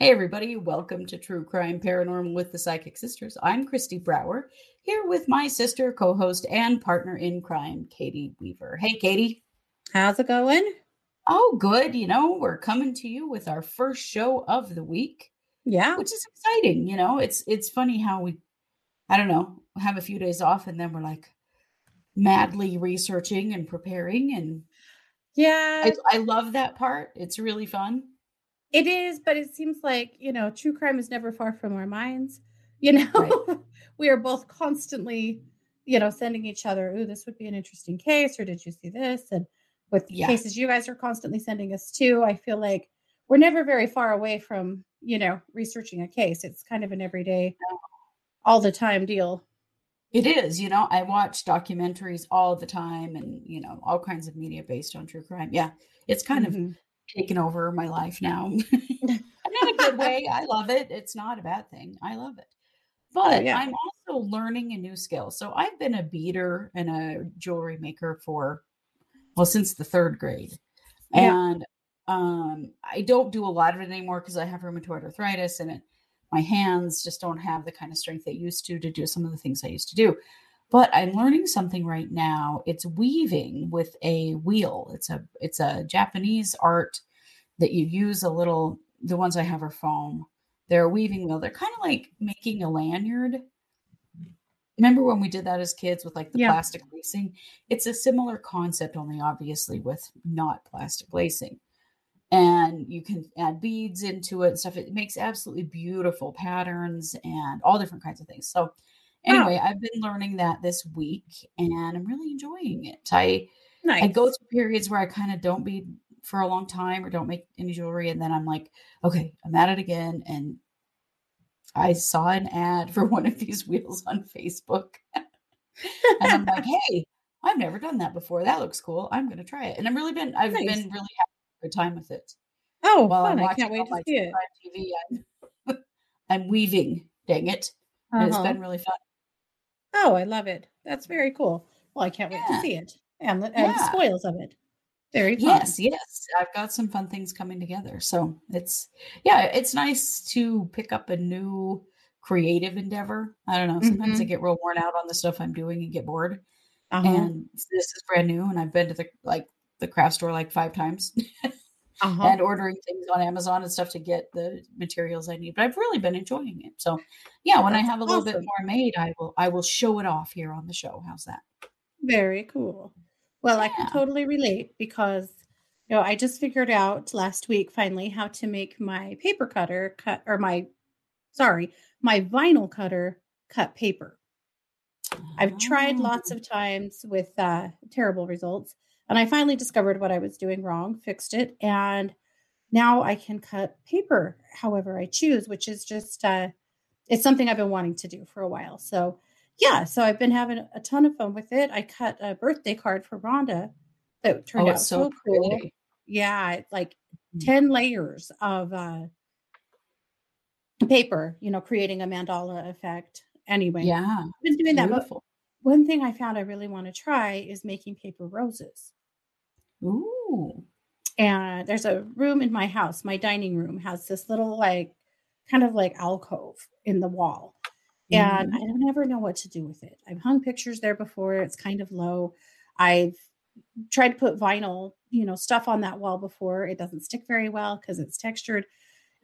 Hey everybody, welcome to True Crime Paranormal with the Psychic Sisters. I'm Christy Brower, here with my sister, co-host, and partner in crime, Katie Weaver. Hey Katie. How's it going? Oh, good. You know, we're coming to you with our first show of the week. Yeah. Which is exciting. You know, it's funny how we, I don't know, have a few days off and then we're like madly researching and preparing. And yeah, I love that part. It's really fun. It is, but it seems like, you know, true crime is never far from our minds. You know, right. We are both constantly, you know, sending each other, ooh, this would be an interesting case, or did you see this? And with cases you guys are constantly sending us to, I feel like we're never very far away from, you know, researching a case. It's kind of an everyday, all the time deal. It is, you know, I watch documentaries all the time and, you know, all kinds of media based on true crime. Yeah, it's kind of taken over my life now. Not a good way. I love it. It's not a bad thing. I love it. But I'm also learning a new skill. So I've been a beater and a jewelry maker for, well, since the third grade. And I don't do a lot of it anymore because I have rheumatoid arthritis and my hands just don't have the kind of strength they used to do some of the things I used to do. But I'm learning something right now. It's weaving with a wheel. It's a Japanese art that you use a little, the ones I have are foam. They're a weaving wheel. They're kind of like making a lanyard. Remember when we did that as kids with like the plastic lacing? It's a similar concept, only obviously with not plastic lacing. And you can add beads into it and stuff. It makes absolutely beautiful patterns and all different kinds of things. So anyway, I've been learning that this week and I'm really enjoying it. I go through periods where I kind of don't bead for a long time or don't make any jewelry. And then I'm like, okay, I'm at it again. And I saw an ad for one of these wheels on Facebook. And I'm like, hey, I've never done that before. That looks cool. I'm going to try it. And I've been really having a good time with it. Oh, while I'm watching, I can't wait to see it. TV, I'm weaving, dang it. And it's been really fun. Oh, I love it. That's very cool. Well, I can't wait to see it and the spoils of it. Very fun. Yes. I've got some fun things coming together. So it's nice to pick up a new creative endeavor. I don't know. Sometimes I get real worn out on the stuff I'm doing and get bored. And this is brand new. And I've been to the craft store like 5 times and ordering things on Amazon and stuff to get the materials I need. But I've really been enjoying it. So when I have a little bit more made, I will show it off here on the show. How's that? Very cool. Well, I can totally relate because, you know, I just figured out last week finally how to make my paper cutter my vinyl cutter cut paper. I've tried lots of times with terrible results, and I finally discovered what I was doing wrong, fixed it, and now I can cut paper however I choose, which is just it's something I've been wanting to do for a while. So. Yeah, so I've been having a ton of fun with it. I cut a birthday card for Rhonda that turned out so cool. Pretty. Yeah, it's like 10 layers of paper, you know, creating a mandala effect. Anyway, I've been doing that. But one thing I found I really want to try is making paper roses. Ooh. And there's a room in my house, my dining room has this little like kind of like alcove in the wall. And I don't ever know what to do with it. I've hung pictures there before. It's kind of low. I've tried to put vinyl, you know, stuff on that wall before. It doesn't stick very well because it's textured.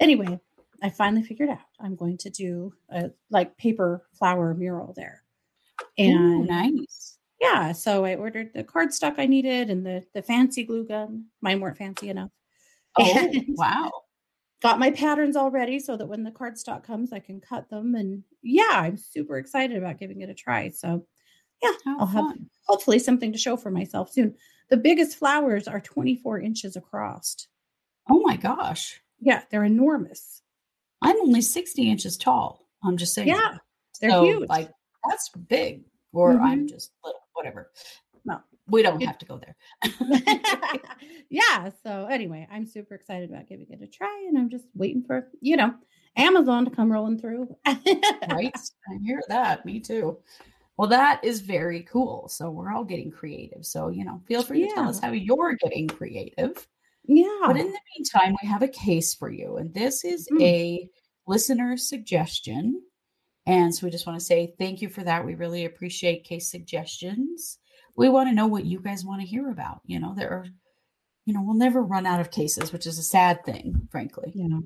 Anyway, I finally figured out I'm going to do a like paper flower mural there. And ooh, nice. Yeah. So I ordered the cardstock I needed and the fancy glue gun. Mine weren't fancy enough. Oh, wow. Got my patterns all ready so that when the cardstock comes, I can cut them. And I'm super excited about giving it a try. So I'll have hopefully something to show for myself soon. The biggest flowers are 24 inches across. Oh my gosh. Yeah. They're enormous. I'm only 60 inches tall. I'm just saying. Yeah. They're huge. Like that's big or I'm just little, whatever. No, we don't have to go there. So anyway, I'm super excited about giving it a try and I'm just waiting for, you know, Amazon to come rolling through. Right. I hear that. Me too. Well, that is very cool. So we're all getting creative. So, you know, feel free to tell us how you're getting creative. Yeah. But in the meantime, we have a case for you. And this is a listener suggestion. And so we just want to say thank you for that. We really appreciate case suggestions. We want to know what you guys want to hear about. You know, there are, you know, we'll never run out of cases, which is a sad thing, frankly. Yeah.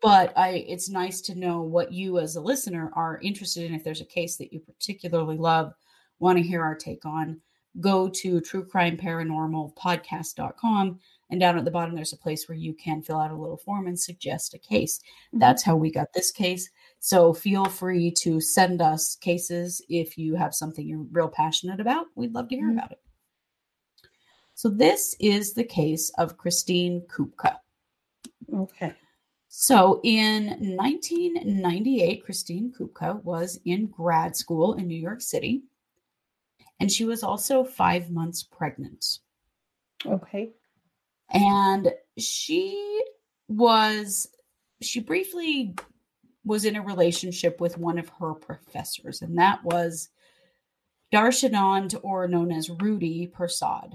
But it's nice to know what you as a listener are interested in. If there's a case that you particularly love, want to hear our take on, go to truecrimeparanormalpodcast.com. And down at the bottom, there's a place where you can fill out a little form and suggest a case. That's how we got this case. So feel free to send us cases if you have something you're real passionate about. We'd love to hear about it. So this is the case of Kristine Kupka. Okay. So in 1998, Kristine Kupka was in grad school in New York City. And she was also 5 months pregnant. Okay. And she briefly was in a relationship with one of her professors, and that was Darshanand, or known as Rudy Persaud.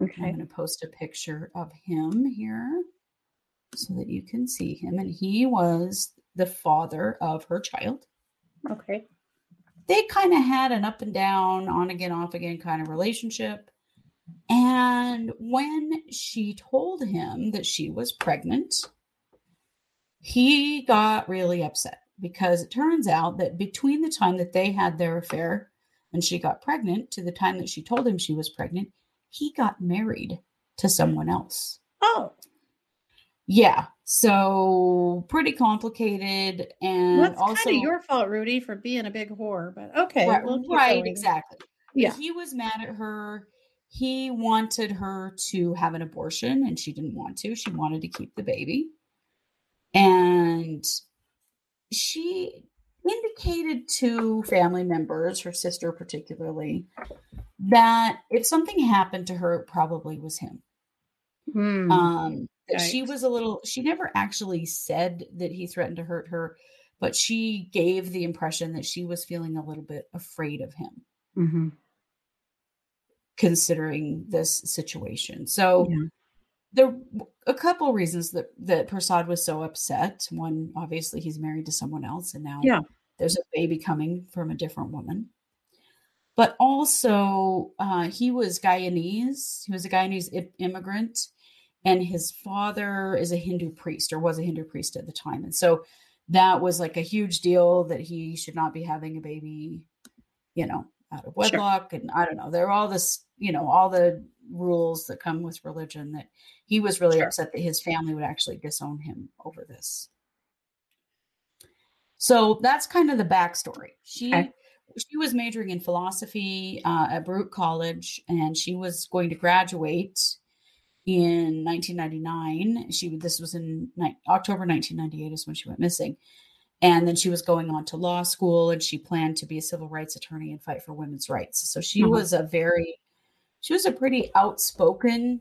Okay. I'm going to post a picture of him here so that you can see him. And he was the father of her child. Okay. They kind of had an up and down, on again, off again kind of relationship. And when she told him that she was pregnant, he got really upset, because it turns out that between the time that they had their affair and she got pregnant to the time that she told him she was pregnant, he got married to someone else. Oh. Yeah. So pretty complicated. And that's also kind of your fault, Rudy, for being a big whore, but okay. Right. We'll keep going. Exactly. Yeah. He was mad at her. He wanted her to have an abortion, and she didn't want to. She wanted to keep the baby. And she indicated to family members, her sister particularly, that if something happened to her, it probably was him. Right. She never actually said that he threatened to hurt her, but she gave the impression that she was feeling a little bit afraid of him. Mm-hmm. Considering this situation. So there a couple reasons that Persaud was so upset. One, obviously he's married to someone else, and now there's a baby coming from a different woman. But also he was Guyanese. He was a Guyanese immigrant, and his father is a Hindu priest, or was a Hindu priest at the time. And so that was like a huge deal that he should not be having a baby, you know, out of wedlock. Sure. And I don't know, there are all this, you know, all the rules that come with religion, that he was really upset that his family would actually disown him over this. So that's kind of the backstory. She was majoring in philosophy at Baruch College, and she was going to graduate in 1999. This was in October 1998 is when she went missing. And then she was going on to law school, and she planned to be a civil rights attorney and fight for women's rights. So she was a pretty outspoken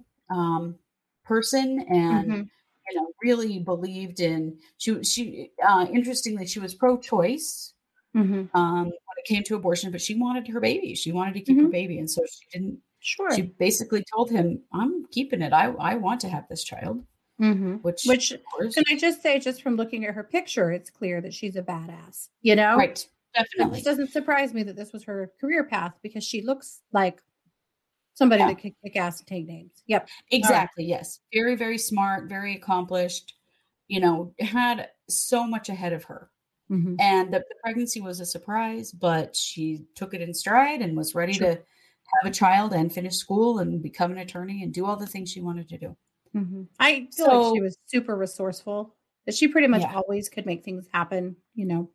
person, and you know, really believed in. She interestingly, she was pro-choice when it came to abortion, but she wanted her baby. She wanted to keep her baby, and so she didn't. Sure. She basically told him, "I'm keeping it. I want to have this child." Mm-hmm. Which can I just say, just from looking at her picture, it's clear that she's a badass, you know? Right. Definitely. It doesn't surprise me that this was her career path, because she looks like somebody that could kick ass and take names. Yep. Exactly. Right. Yes. Very, very smart, very accomplished, you know, had so much ahead of her. Mm-hmm. And the pregnancy was a surprise, but she took it in stride and was ready to have a child and finish school and become an attorney and do all the things she wanted to do. Mm-hmm. I feel like she was super resourceful, that she pretty much always could make things happen, you know,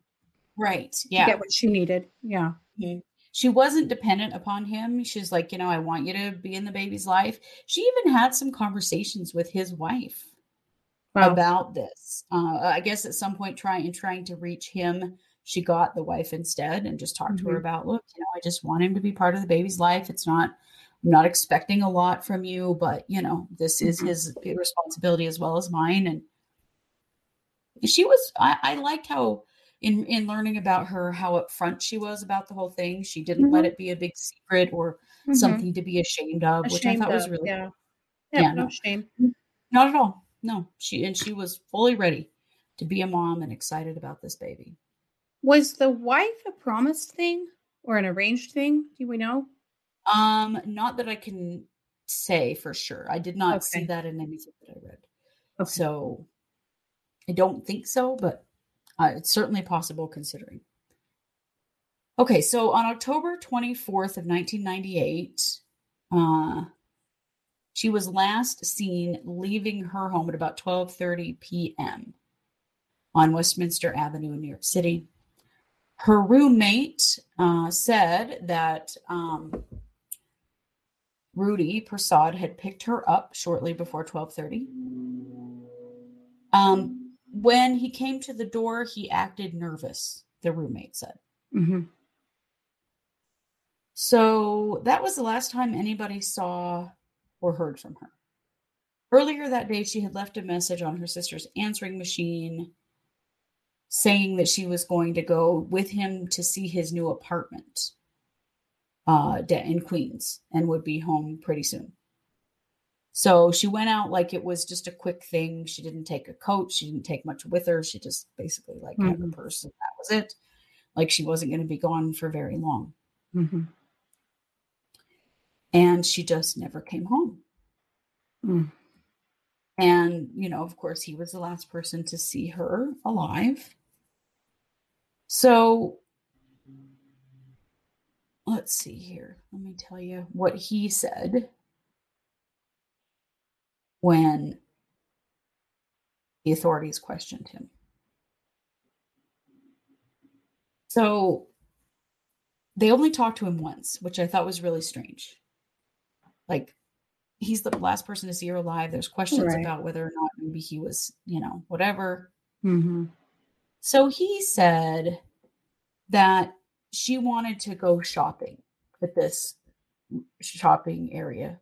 right. Yeah. Get what she needed. Yeah. Mm-hmm. She wasn't dependent upon him. She's like, you know, I want you to be in the baby's life. She even had some conversations with his wife about this. I guess at some point trying to reach him, she got the wife instead and just talked to her about, look, you know, I just want him to be part of the baby's life. I'm not expecting a lot from you, but you know, this is his responsibility as well as mine. And she was, I liked how in learning about her, how upfront she was about the whole thing. She didn't let it be a big secret or something to be ashamed of, which I thought was really cool. No shame. Not at all. No, she was fully ready to be a mom and excited about this baby. Was the wife a promised thing or an arranged thing? Do we know? Not that I can say for sure. I did not see that in anything that I read. Okay. So I don't think so, but it's certainly possible considering. Okay, so on October 24th of 1998, she was last seen leaving her home at about 12:30 p.m. on Westminster Avenue in New York City. Her roommate said that Rudy Persaud had picked her up shortly before 12:30. When he came to the door, he acted nervous, the roommate said. Mm-hmm. So that was the last time anybody saw or heard from her. Earlier that day, she had left a message on her sister's answering machine saying that she was going to go with him to see his new apartment in Queens and would be home pretty soon. So she went out like it was just a quick thing. She didn't take a coat. She didn't take much with her. She just basically had her purse, and that was it. Like she wasn't going to be gone for very long. Mm-hmm. And she just never came home. Mm. And, of course, he was the last person to see her alive. So let's see here. Let me tell you what he said when the authorities questioned him. So they only talked to him once, which I thought was really strange. Like, he's the last person to see her alive. There's questions about whether or not maybe he was, whatever. Mm-hmm. So he said that she wanted to go shopping at this shopping area.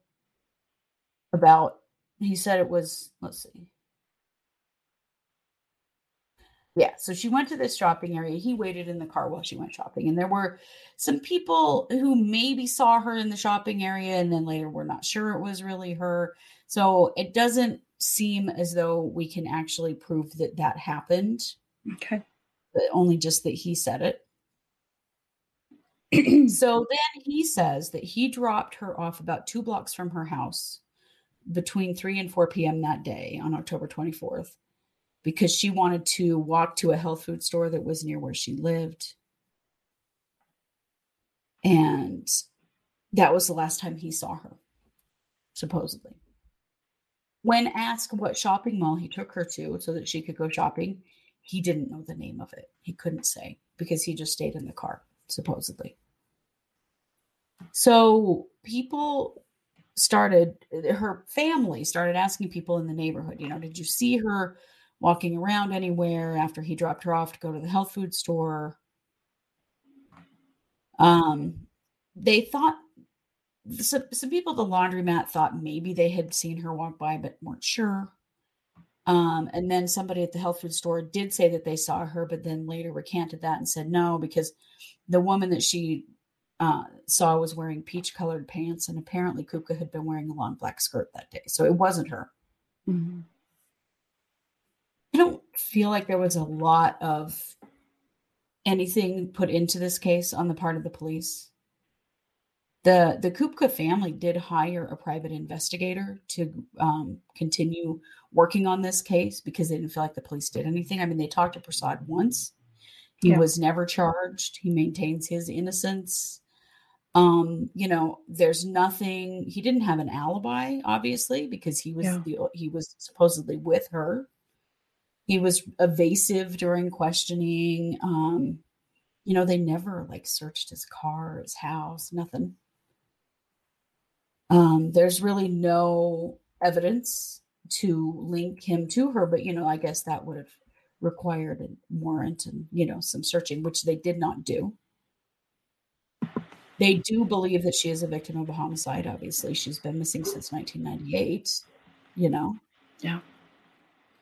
He said it was, let's see. Yeah, so she went to this shopping area. He waited in the car while she went shopping. And there were some people who maybe saw her in the shopping area and then later were not sure it was really her. So it doesn't seem as though we can actually prove that that happened. Okay. But only just that he said it. So then he says that he dropped her off about 2 blocks from her house between 3 and 4 p.m. that day on October 24th. Because she wanted to walk to a health food store that was near where she lived. And that was the last time he saw her, supposedly. When asked what shopping mall he took her to so that she could go shopping, he didn't know the name of it. He couldn't say because he just stayed in the car, supposedly. So her family started asking people in the neighborhood, did you see her walking around anywhere after he dropped her off to go to the health food store? They thought, some people at the laundromat thought maybe they had seen her walk by, but weren't sure. And then somebody at the health food store did say that they saw her, but then later recanted that and said no, because the woman that she saw was wearing peach-colored pants, and apparently Kupka had been wearing a long black skirt that day. So it wasn't her. Mm-hmm. I don't feel like there was a lot of anything put into this case on the part of the police. The Kupka family did hire a private investigator to continue working on this case because they didn't feel like the police did anything. I mean, they talked to Persaud once. He was never charged. He maintains his innocence. There's nothing. He didn't have an alibi, obviously, because he was supposedly with her. He was evasive during questioning. They never searched his car, his house, nothing. There's really no evidence to link him to her, but I guess that would have required a warrant and some searching, which they did not do. They do believe that she is a victim of a homicide. Obviously, she's been missing since 1998. Yeah.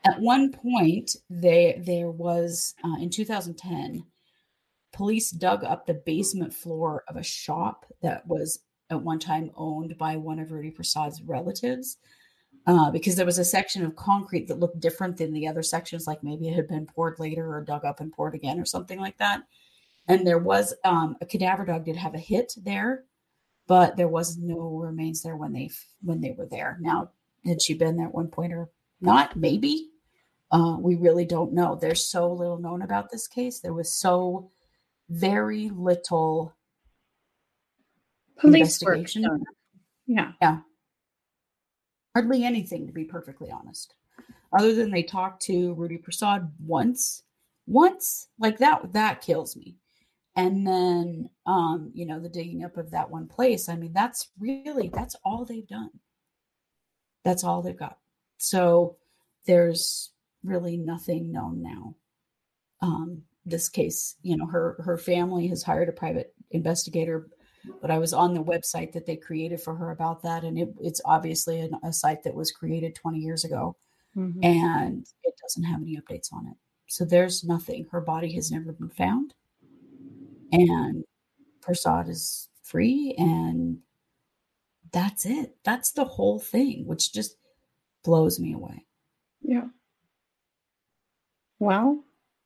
At one point, there was, in 2010, police dug up the basement floor of a shop that was at one time owned by one of Rudy Persaud's relatives. because there was a section of concrete that looked different than the other sections, like maybe it had been poured later or dug up and poured again or something like that. And there was a cadaver dog did have a hit there, but there was no remains there when they were there. Now, had she been there at one point or not? Maybe. We really don't know. There's so little known about this case. There was so very little police work done. Yeah. Hardly anything, to be perfectly honest. Other than they talked to Rudy Persaud once, like that kills me. And then, the digging up of that one place. I mean, that's all they've done. That's all they've got. So there's really nothing known now. This case, her family has hired a private investigator, but I was on the website that they created for her about that. And it's obviously a site that was created 20 years ago, mm-hmm. and it doesn't have any updates on it. So there's nothing. Her body has never been found, and Persaud is free, and that's it. That's the whole thing, which just blows me away. Yeah. Well,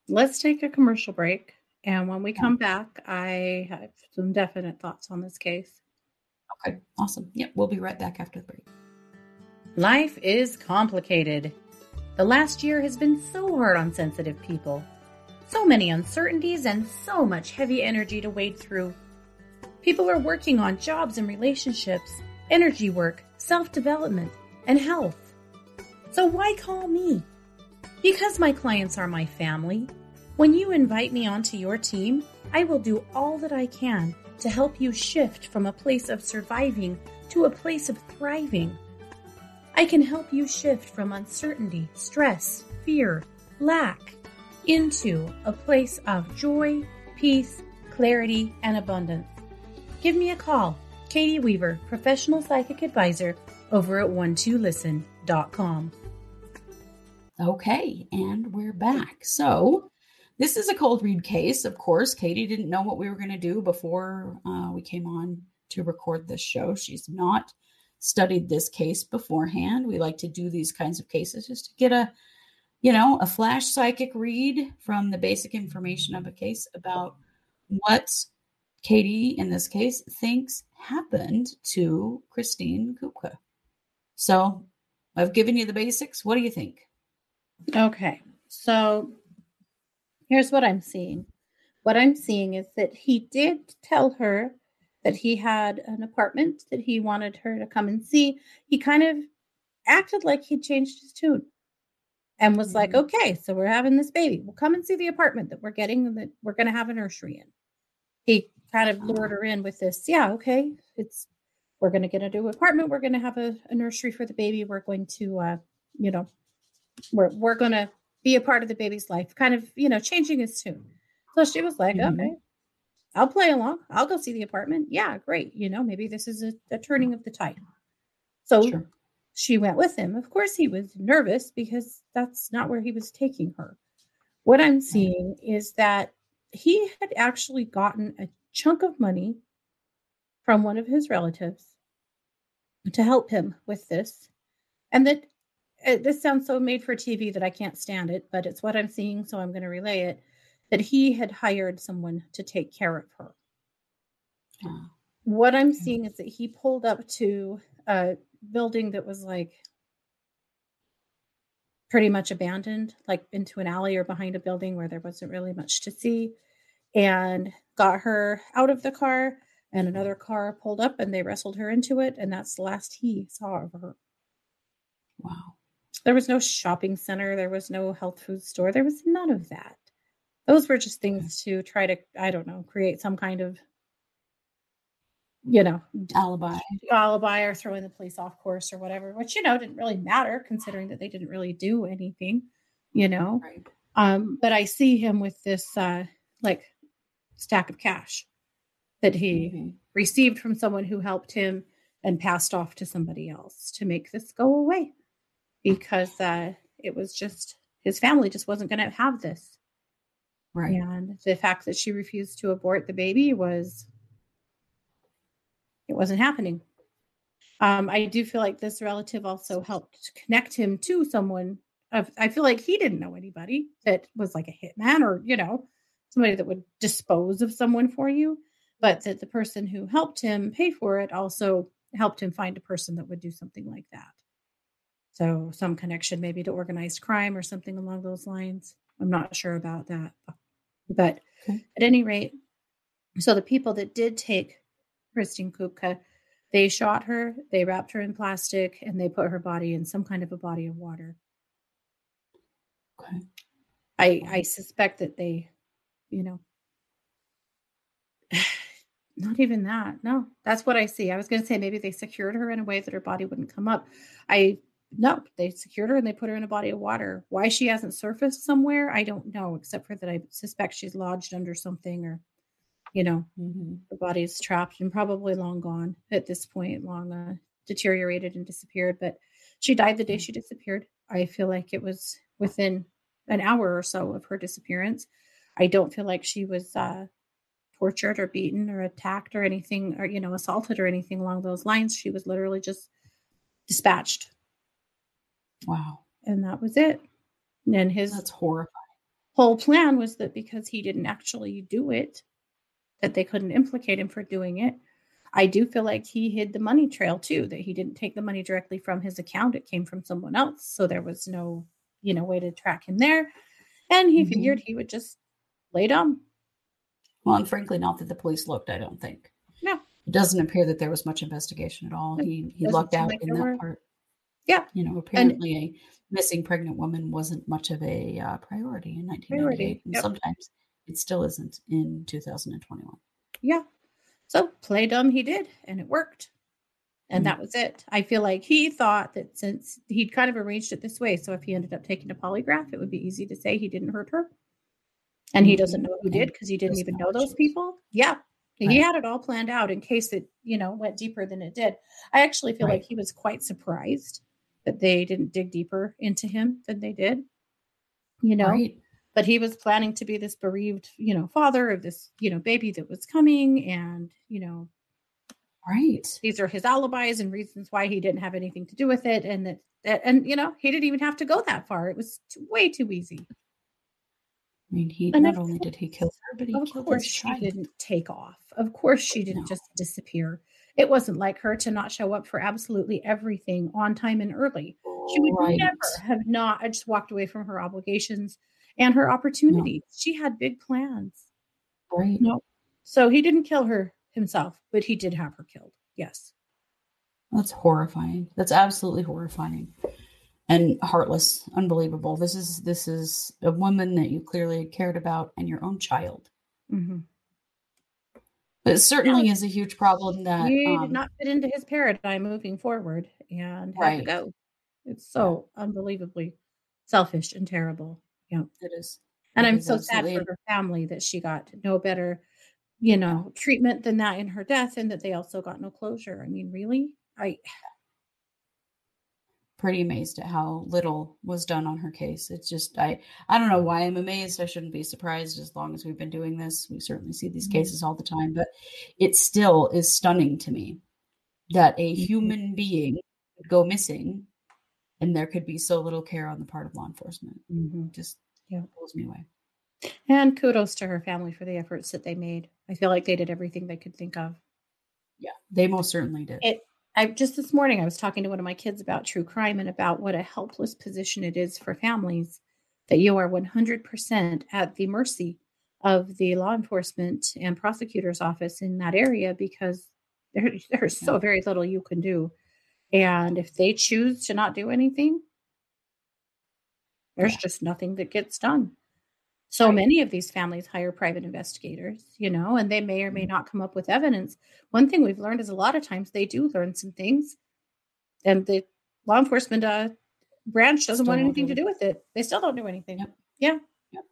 let's take a commercial break. And when we come back, I have some definite thoughts on this case. Okay, awesome. Yep, we'll be right back after the break. Life is complicated. The last year has been so hard on sensitive people. So many uncertainties and so much heavy energy to wade through. People are working on jobs and relationships, energy work, self-development, and health. So why call me? Because my clients are my family. When you invite me onto your team, I will do all that I can to help you shift from a place of surviving to a place of thriving. I can help you shift from uncertainty, stress, fear, lack, into a place of joy, peace, clarity, and abundance. Give me a call, Katie Weaver, Professional Psychic Advisor, over at 12listen.com. Okay, and we're back. So, this is a cold read case. Of course, Katie didn't know what we were going to do before we came on to record this show. She's not studied this case beforehand. We like to do these kinds of cases just to get a flash psychic read from the basic information of a case about what Katie, in this case, thinks happened to Kristine Kupka. So I've given you the basics. What do you think? Okay, so here's what I'm seeing. What I'm seeing is that he did tell her that he had an apartment that he wanted her to come and see. He kind of acted like he changed his tune and was like, okay, so we're having this baby. We'll come and see the apartment that we're getting, that we're going to have a nursery in. He kind of lured her in with this. Yeah, okay. We're going to get a new apartment. We're going to have a nursery for the baby. We're going to, we're going to be a part of the baby's life, kind of, changing his tune. So she was like, mm-hmm. Okay, I'll play along. I'll go see the apartment. Yeah, great. Maybe this is a turning of the tide. So sure. She went with him. Of course, he was nervous because that's not where he was taking her. What I'm seeing is that he had actually gotten a chunk of money from one of his relatives to help him with this. And that this sounds so made for TV that I can't stand it, but it's what I'm seeing, so I'm going to relay it. That he had hired someone to take care of her. Oh. What I'm seeing is that he pulled up to a building that was like pretty much abandoned, like into an alley or behind a building where there wasn't really much to see, and got her out of the car, and another car pulled up and they wrestled her into it. And that's the last he saw of her. Wow. There was no shopping center. There was no health food store. There was none of that. Those were just things to try to, create some kind of, alibi or throwing the police off course or whatever, which, didn't really matter considering that they didn't really do anything, Right. But I see him with this, stack of cash that he received from someone who helped him and passed off to somebody else to make this go away because it was just, his family just wasn't going to have this. Right. And the fact that she refused to abort the baby it wasn't happening. I do feel like this relative also helped connect him to someone. I feel like he didn't know anybody that was like a hitman or, you know, somebody that would dispose of someone for you, but that the person who helped him pay for it also helped him find a person that would do something like that. So some connection maybe to organized crime or something along those lines. I'm not sure about that. But at any rate, so the people that did take Kristine Kupka, they shot her, they wrapped her in plastic, and they put her body in some kind of a body of water. Okay. I suspect that they, you know, not even that. No, that's what I see. I was going to say maybe they secured her in a way that her body wouldn't come up. No, they secured her and they put her in a body of water. Why she hasn't surfaced somewhere, I don't know, except for that I suspect she's lodged under something or, you know, the body's trapped and probably long gone at this point, deteriorated and disappeared. But she died the day she disappeared. I feel like it was within an hour or so of her disappearance. I don't feel like she was tortured or beaten or attacked or anything or, you know, assaulted or anything along those lines. She was literally just dispatched. Wow. And that was it. And then that's horrifying. Whole plan was that because he didn't actually do it, that they couldn't implicate him for doing it. I do feel like he hid the money trail too, that he didn't take the money directly from his account. It came from someone else. So there was no, you know, way to track him there. And he figured he would just lay down. Well, and frankly, not that the police looked, I don't think. No. It doesn't appear that there was much investigation at all. He lucked out in that part. Yeah. You know, apparently a missing pregnant woman wasn't much of a priority in 1998. And sometimes it still isn't in 2021. Yeah. So play dumb he did, and it worked. And that was it. I feel like he thought that since he'd kind of arranged it this way, so if he ended up taking a polygraph, it would be easy to say he didn't hurt her. And he doesn't know who did because he didn't even know those people. Yeah. Right. He had it all planned out in case it, you know, went deeper than it did. I actually feel like he was quite surprised that they didn't dig deeper into him than they did, you know, but he was planning to be this bereaved, you know, father of this, you know, baby that was coming and, you know, these are his alibis and reasons why he didn't have anything to do with it. And that, and, you know, he didn't even have to go that far. It was way too easy. I mean, not only did he kill her, but he killed her. Of course she didn't take off. Of course she didn't just disappear. It wasn't like her to not show up for absolutely everything on time and early. She would never have not just walked away from her obligations and her opportunities. No. She had big plans. Right. No. So he didn't kill her himself, but he did have her killed. Yes. That's horrifying. That's absolutely horrifying. And heartless, unbelievable. This is a woman that you clearly cared about and your own child. Mm-hmm. But it certainly is a huge problem that he did not fit into his paradigm moving forward and had to go. It's so unbelievably selfish and terrible. Yeah, it is. And I'm so sad for her family that she got no better, you know, treatment than that in her death, and that they also got no closure. I mean, really, pretty amazed at how little was done on her case. It's just, I don't know why I'm amazed. I shouldn't be surprised as long as we've been doing this. We certainly see these cases all the time, but it still is stunning to me that a human being would go missing and there could be so little care on the part of law enforcement. Mm-hmm. Just blows me away. And kudos to her family for the efforts that they made. I feel like they did everything they could think of. Yeah, they most certainly did. Just this morning, I was talking to one of my kids about true crime and about what a helpless position it is for families that you are 100% at the mercy of the law enforcement and prosecutor's office in that area, because there's so very little you can do. And if they choose to not do anything, there's just nothing that gets done. So many of these families hire private investigators, you know, and they may or may not come up with evidence. One thing we've learned is a lot of times they do learn some things and the law enforcement branch doesn't want anything to do with it. They still don't do anything. Yep. Yeah. Yep.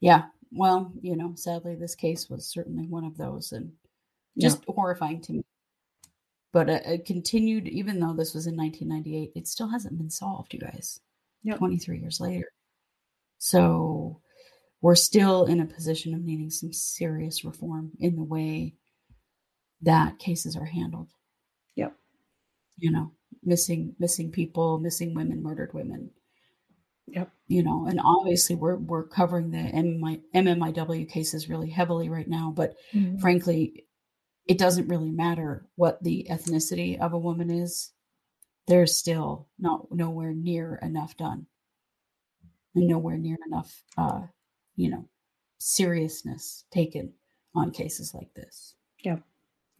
Yeah. Well, you know, sadly, this case was certainly one of those, and just horrifying to me. But it continued, even though this was in 1998, it still hasn't been solved, you guys, 23 years later. So we're still in a position of needing some serious reform in the way that cases are handled. you know, missing people, missing women, murdered women. Yep. You know, and obviously we're covering the MMIW cases really heavily right now, but mm-hmm. frankly, it doesn't really matter what the ethnicity of a woman is. There's still nowhere near enough done, and nowhere near enough, you know, seriousness taken on cases like this. Yeah.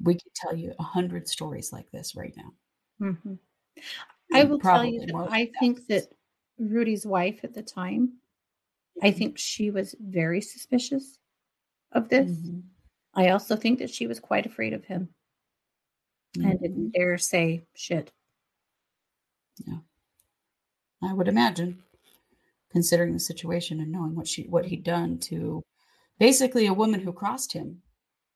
We could tell you 100 stories like this right now. Mm-hmm. I will tell you that I think that Rudy's wife at the time, I think she was very suspicious of this. Mm-hmm. I also think that she was quite afraid of him mm-hmm. and didn't dare say shit. Yeah, I would imagine, considering the situation and knowing what he'd done to basically a woman who crossed him.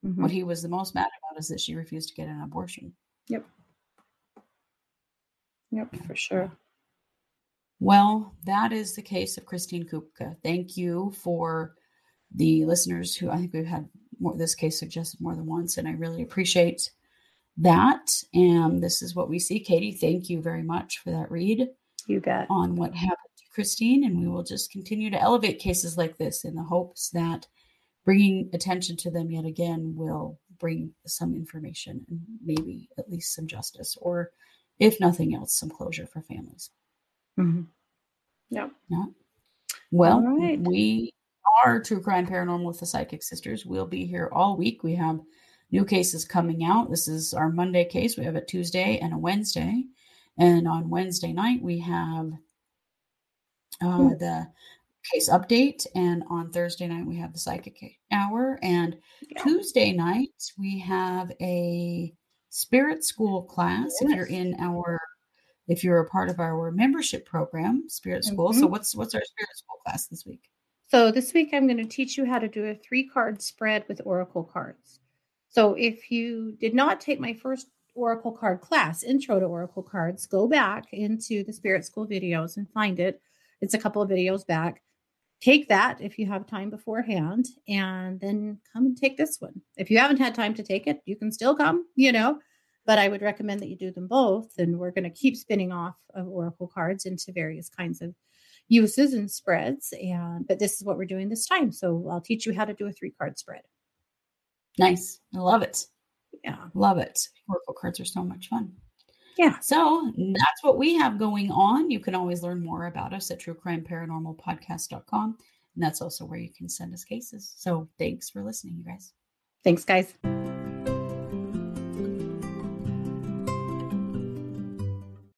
Mm-hmm. What he was the most mad about is that she refused to get an abortion. Yep. Yep, for sure. Well, that is the case of Kristine Kupka. Thank you for the listeners who, I think we've had this case suggested more than once, and I really appreciate that. And this is what we see. Katie, thank you very much for that read. You bet. On what happened to Kristine. And we will just continue to elevate cases like this in the hopes that bringing attention to them yet again will bring some information and maybe at least some justice, or if nothing else, some closure for families. Mm-hmm. Yep. Yeah. Well, right. We are True Crime Paranormal with the Psychic Sisters. We'll be here all week. We have new cases coming out. This is our Monday case. We have a Tuesday and a Wednesday. And on Wednesday night, we have the case update. And on Thursday night, we have the Psychic Hour. And Tuesday night, we have a Spirit School class. Yes. If you're a part of our membership program, Spirit School. Mm-hmm. So what's our Spirit School class this week? So this week I'm going to teach you how to do a 3-card spread with oracle cards. So if you did not take my first oracle card class, Intro to Oracle Cards, go back into the Spirit School videos and find it. It's a couple of videos back. Take that if you have time beforehand, and then come and take this one. If you haven't had time to take it, you can still come, you know, but I would recommend that you do them both. And we're going to keep spinning off of oracle cards into various kinds of uses and spreads. But this is what we're doing this time. So I'll teach you how to do a 3-card spread. Nice. I love it. Yeah. Love it. Oracle cards are so much fun. Yeah. So that's what we have going on. You can always learn more about us at truecrimeparanormalpodcast.com. And that's also where you can send us cases. So thanks for listening, you guys. Thanks, guys.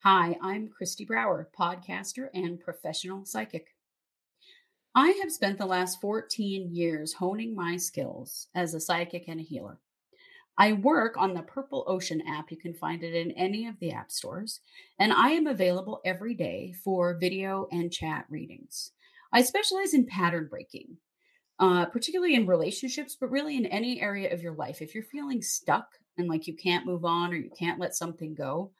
Hi, I'm Christy Brower, podcaster and professional psychic. I have spent the last 14 years honing my skills as a psychic and a healer. I work on the Purple Ocean app. You can find it in any of the app stores. And I am available every day for video and chat readings. I specialize in pattern breaking, particularly in relationships, but really in any area of your life. If you're feeling stuck and like you can't move on or you can't let something go,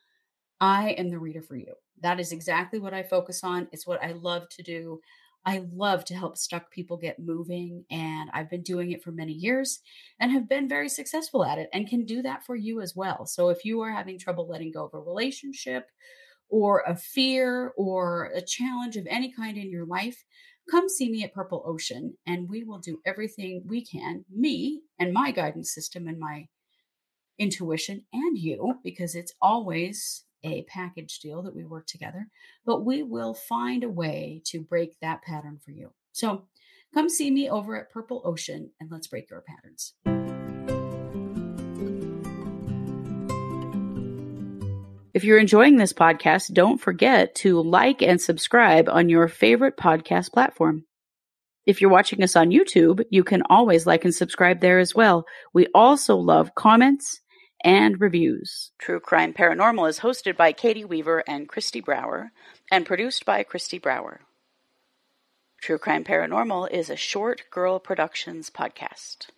I am the reader for you. That is exactly what I focus on. It's what I love to do. I love to help stuck people get moving, and I've been doing it for many years and have been very successful at it and can do that for you as well. So if you are having trouble letting go of a relationship or a fear or a challenge of any kind in your life, come see me at Purple Ocean and we will do everything we can, me and my guidance system and my intuition and you, because it's always a package deal that we work together, but we will find a way to break that pattern for you. So come see me over at Purple Ocean and let's break your patterns. If you're enjoying this podcast, don't forget to like and subscribe on your favorite podcast platform. If you're watching us on YouTube, you can always like and subscribe there as well. We also love comments and reviews. True Crime Paranormal is hosted by Katie Weaver and Christy Brower and produced by Christy Brower. True Crime Paranormal is a Short Girl Productions podcast.